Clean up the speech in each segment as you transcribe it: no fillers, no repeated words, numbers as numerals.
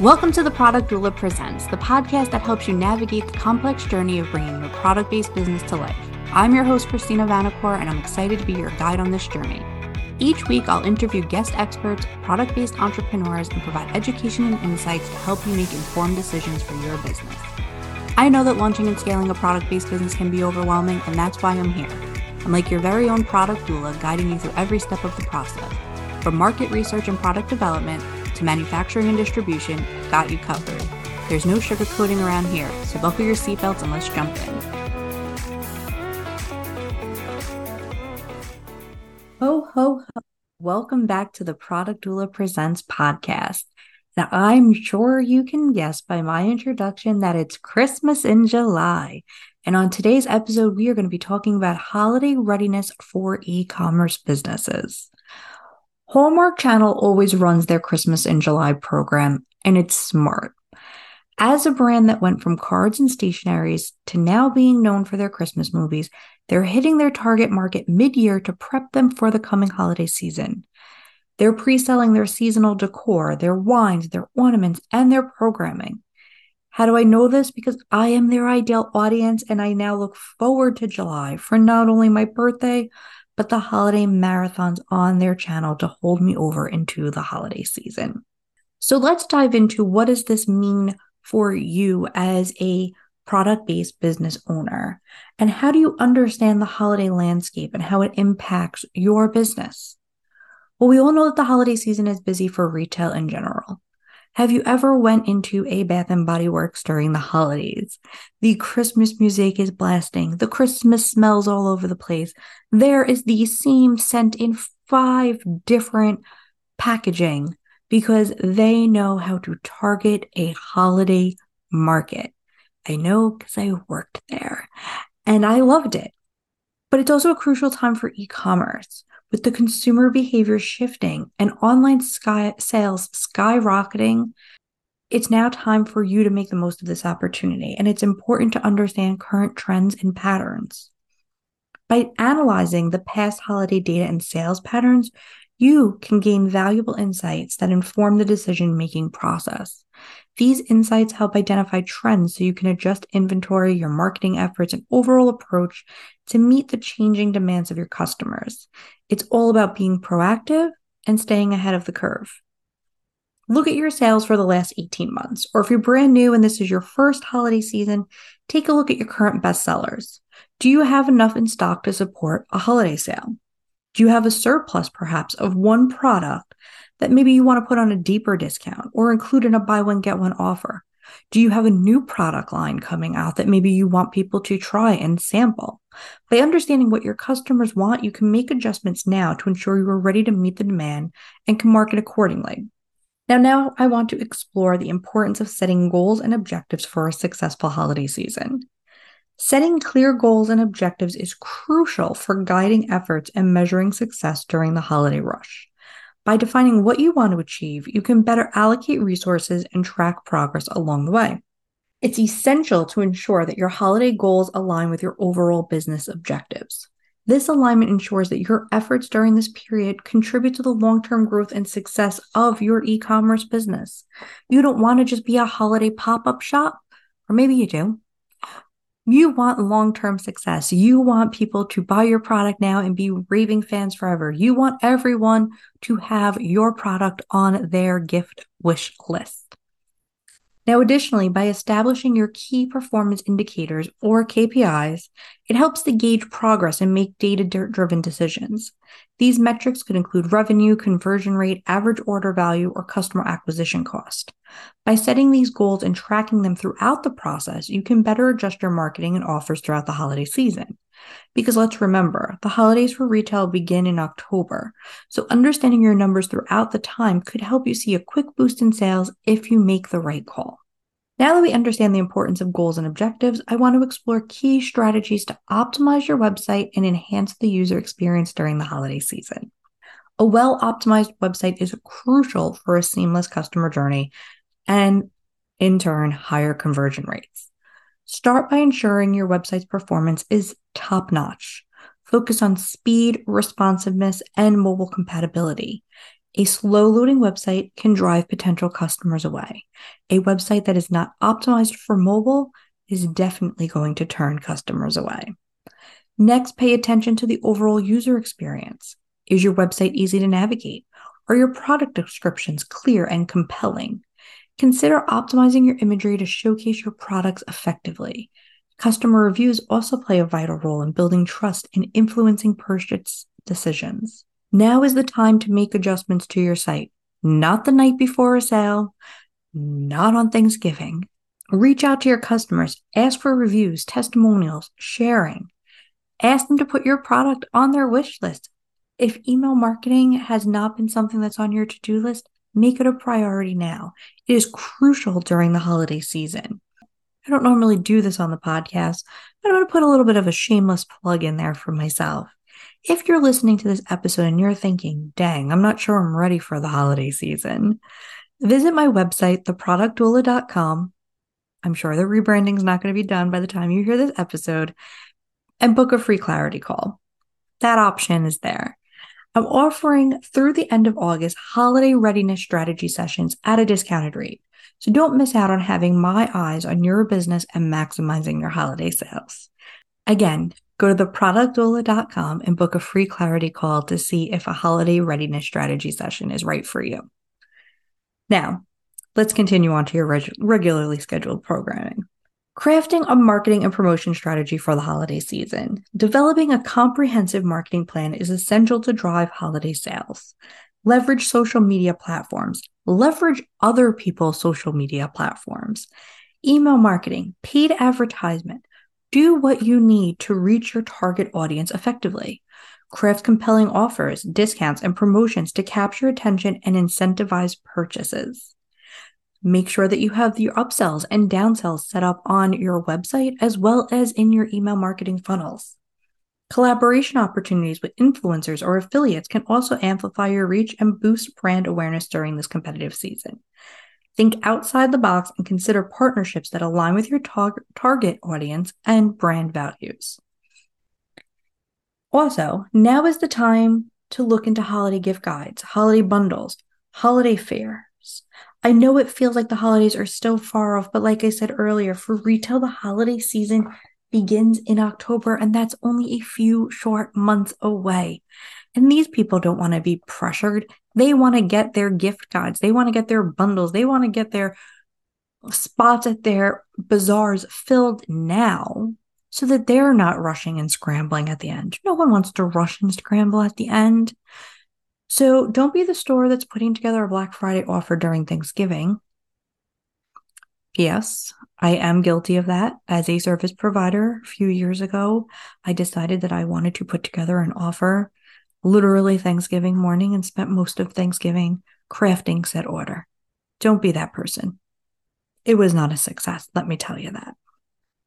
Welcome to The Product Doula Presents, the podcast that helps you navigate the complex journey of bringing your product-based business to life. I'm your host, Christina Vanacore, and I'm excited to be your guide on this journey. Each week, I'll interview guest experts, product-based entrepreneurs, and provide education and insights to help you make informed decisions for your business. I know that launching and scaling a product-based business can be overwhelming, and that's why I'm here. I'm like your very own product doula, guiding you through every step of the process. From market research and product development to manufacturing and distribution, got you covered. There's no sugarcoating around here, so buckle your seatbelts and let's jump in. Ho, ho, ho. Welcome back to the Product Doula Presents podcast. Now, I'm sure you can guess by my introduction that it's Christmas in July. And on today's episode, we are going to be talking about holiday readiness for e-commerce businesses. Hallmark Channel always runs their Christmas in July program, and it's smart. As a brand that went from cards and stationaries to now being known for their Christmas movies, they're hitting their target market mid-year to prep them for the coming holiday season. They're pre-selling their seasonal decor, their wines, their ornaments, and their programming. How do I know this? Because I am their ideal audience, and I now look forward to July for not only my birthday, but the holiday marathons on their channel to hold me over into the holiday season. So let's dive into what does this mean for you as a product-based business owner, and how do you understand the holiday landscape and how it impacts your business? Well, we all know that the holiday season is busy for retail in general. Have you ever went into a Bath and Body Works during the holidays? The Christmas music is blasting. The Christmas smells all over the place. There is the same scent in 5 different packaging because they know how to target a holiday market. I know because I worked there and I loved it. But it's also a crucial time for e-commerce. With the consumer behavior shifting and online sales skyrocketing, it's now time for you to make the most of this opportunity, and it's important to understand current trends and patterns. By analyzing the past holiday data and sales patterns, you can gain valuable insights that inform the decision-making process. These insights help identify trends so you can adjust inventory, your marketing efforts, and overall approach to meet the changing demands of your customers. It's all about being proactive and staying ahead of the curve. Look at your sales for the last 18 months, or if you're brand new and this is your first holiday season, take a look at your current bestsellers. Do you have enough in stock to support a holiday sale? Do you have a surplus, perhaps, of one product that maybe you want to put on a deeper discount or include in a buy one, get one offer? Do you have a new product line coming out that maybe you want people to try and sample? By understanding what your customers want, you can make adjustments now to ensure you are ready to meet the demand and can market accordingly. Now I want to explore the importance of setting goals and objectives for a successful holiday season. Setting clear goals and objectives is crucial for guiding efforts and measuring success during the holiday rush. By defining what you want to achieve, you can better allocate resources and track progress along the way. It's essential to ensure that your holiday goals align with your overall business objectives. This alignment ensures that your efforts during this period contribute to the long-term growth and success of your e-commerce business. You don't want to just be a holiday pop-up shop, or maybe you do. You want long-term success. You want people to buy your product now and be raving fans forever. You want everyone to have your product on their gift wish list. Now, additionally, by establishing your key performance indicators or KPIs, it helps to gauge progress and make data-driven decisions. These metrics could include revenue, conversion rate, average order value, or customer acquisition cost. By setting these goals and tracking them throughout the process, you can better adjust your marketing and offers throughout the holiday season. Because let's remember, the holidays for retail begin in October, so understanding your numbers throughout the time could help you see a quick boost in sales if you make the right call. Now that we understand the importance of goals and objectives, I want to explore key strategies to optimize your website and enhance the user experience during the holiday season. A well-optimized website is crucial for a seamless customer journey and, in turn, higher conversion rates. Start by ensuring your website's performance is top-notch. Focus on speed, responsiveness, and mobile compatibility. A slow-loading website can drive potential customers away. A website that is not optimized for mobile is definitely going to turn customers away. Next, pay attention to the overall user experience. Is your website easy to navigate? Are your product descriptions clear and compelling? Consider optimizing your imagery to showcase your products effectively. Customer reviews also play a vital role in building trust and influencing purchase decisions. Now is the time to make adjustments to your site, not the night before a sale, not on Thanksgiving. Reach out to your customers, ask for reviews, testimonials, sharing. Ask them to put your product on their wish list. If email marketing has not been something that's on your to-do list, make it a priority now. It is crucial during the holiday season. I don't normally do this on the podcast, but I'm going to put a little bit of a shameless plug in there for myself. If you're listening to this episode and you're thinking, dang, I'm not sure I'm ready for the holiday season, visit my website, TheProductDoula.com. I'm sure the rebranding is not going to be done by the time you hear this episode, and book a free clarity call. That option is there. I'm offering through the end of August holiday readiness strategy sessions at a discounted rate. So don't miss out on having my eyes on your business and maximizing your holiday sales. Again, go to theproductdoula.com and book a free clarity call to see if a holiday readiness strategy session is right for you. Now, let's continue on to your regularly scheduled programming. Crafting a marketing and promotion strategy for the holiday season. Developing a comprehensive marketing plan is essential to drive holiday sales. Leverage social media platforms. Leverage other people's social media platforms. Email marketing, paid advertisement. Do what you need to reach your target audience effectively. Craft compelling offers, discounts, and promotions to capture attention and incentivize purchases. Make sure that you have your upsells and downsells set up on your website as well as in your email marketing funnels. Collaboration opportunities with influencers or affiliates can also amplify your reach and boost brand awareness during this competitive season. Think outside the box and consider partnerships that align with your target audience and brand values. Also, now is the time to look into holiday gift guides, holiday bundles, holiday fairs. I know it feels like the holidays are still far off, but like I said earlier, for retail, the holiday season begins in October, and that's only a few short months away. And these people don't want to be pressured. They want to get their gift guides. They want to get their bundles. They want to get their spots at their bazaars filled now so that they're not rushing and scrambling at the end. No one wants to rush and scramble at the end. So don't be the store that's putting together a Black Friday offer during Thanksgiving. Yes, I am guilty of that. As a service provider a few years ago, I decided that I wanted to put together an offer literally Thanksgiving morning and spent most of Thanksgiving crafting said order. Don't be that person. It was not a success, let me tell you that.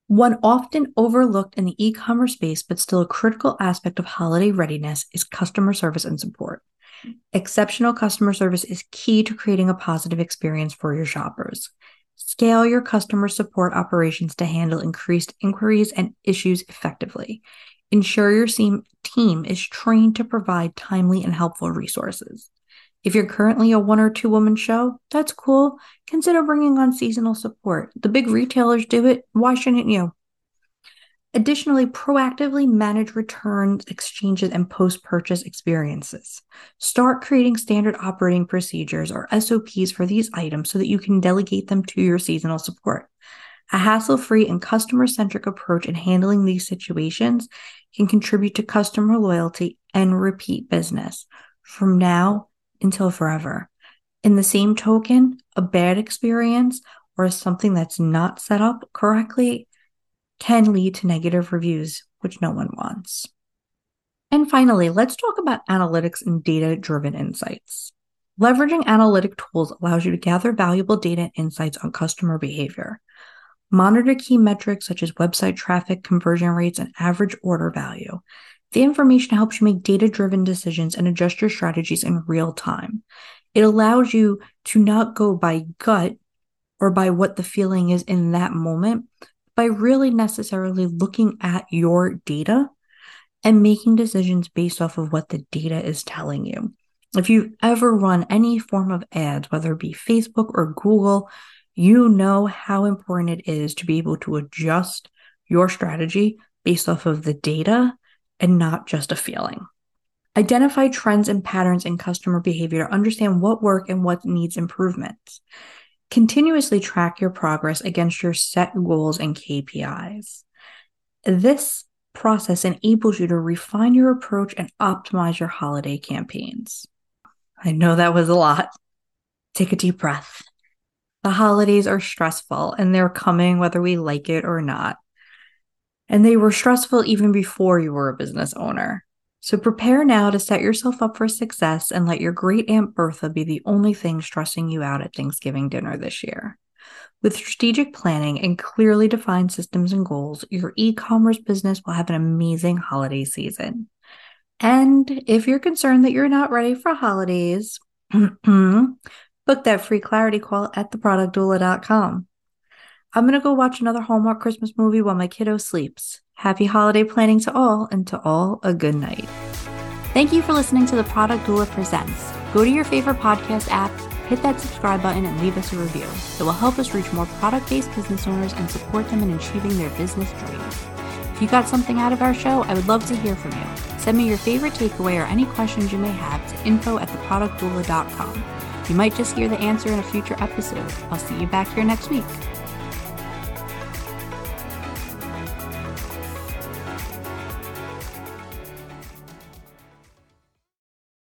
One often overlooked in the e-commerce space, but still a critical aspect of holiday readiness is customer service and support. Exceptional customer service is key to creating a positive experience for your shoppers. Scale your customer support operations to handle increased inquiries and issues effectively. Ensure your team is trained to provide timely and helpful resources. If you're currently a 1 or 2 woman show, that's cool. Consider bringing on seasonal support. The big retailers do it. Why shouldn't you? Additionally, proactively manage returns, exchanges, and post-purchase experiences. Start creating standard operating procedures or SOPs for these items so that you can delegate them to your seasonal support. A hassle-free and customer-centric approach in handling these situations can contribute to customer loyalty and repeat business from now until forever. In the same token, a bad experience or something that's not set up correctly can lead to negative reviews, which no one wants. And finally, let's talk about analytics and data-driven insights. Leveraging analytic tools allows you to gather valuable data and insights on customer behavior. Monitor key metrics such as website traffic, conversion rates, and average order value. The information helps you make data-driven decisions and adjust your strategies in real time. It allows you to not go by gut or by what the feeling is in that moment, by really necessarily looking at your data and making decisions based off of what the data is telling you. If you've ever run any form of ads, whether it be Facebook or Google, you know how important it is to be able to adjust your strategy based off of the data and not just a feeling. Identify trends and patterns in customer behavior to understand what works and what needs improvement. Continuously track your progress against your set goals and KPIs. This process enables you to refine your approach and optimize your holiday campaigns. I know that was a lot. Take a deep breath. The holidays are stressful, and they're coming whether we like it or not. And they were stressful even before you were a business owner. So prepare now to set yourself up for success and let your great Aunt Bertha be the only thing stressing you out at Thanksgiving dinner this year. With strategic planning and clearly defined systems and goals, your e-commerce business will have an amazing holiday season. And if you're concerned that you're not ready for holidays, book that free clarity call at TheProductDoula.com. I'm going to go watch another Hallmark Christmas movie while my kiddo sleeps. Happy holiday planning to all, and to all a good night. Thank you for listening to The Product Doula Presents. Go to your favorite podcast app, hit that subscribe button, and leave us a review. It will help us reach more product-based business owners and support them in achieving their business dreams. If you got something out of our show, I would love to hear from you. Send me your favorite takeaway or any questions you may have to info@theproductdoula.com. You might just hear the answer in a future episode. I'll see you back here next week.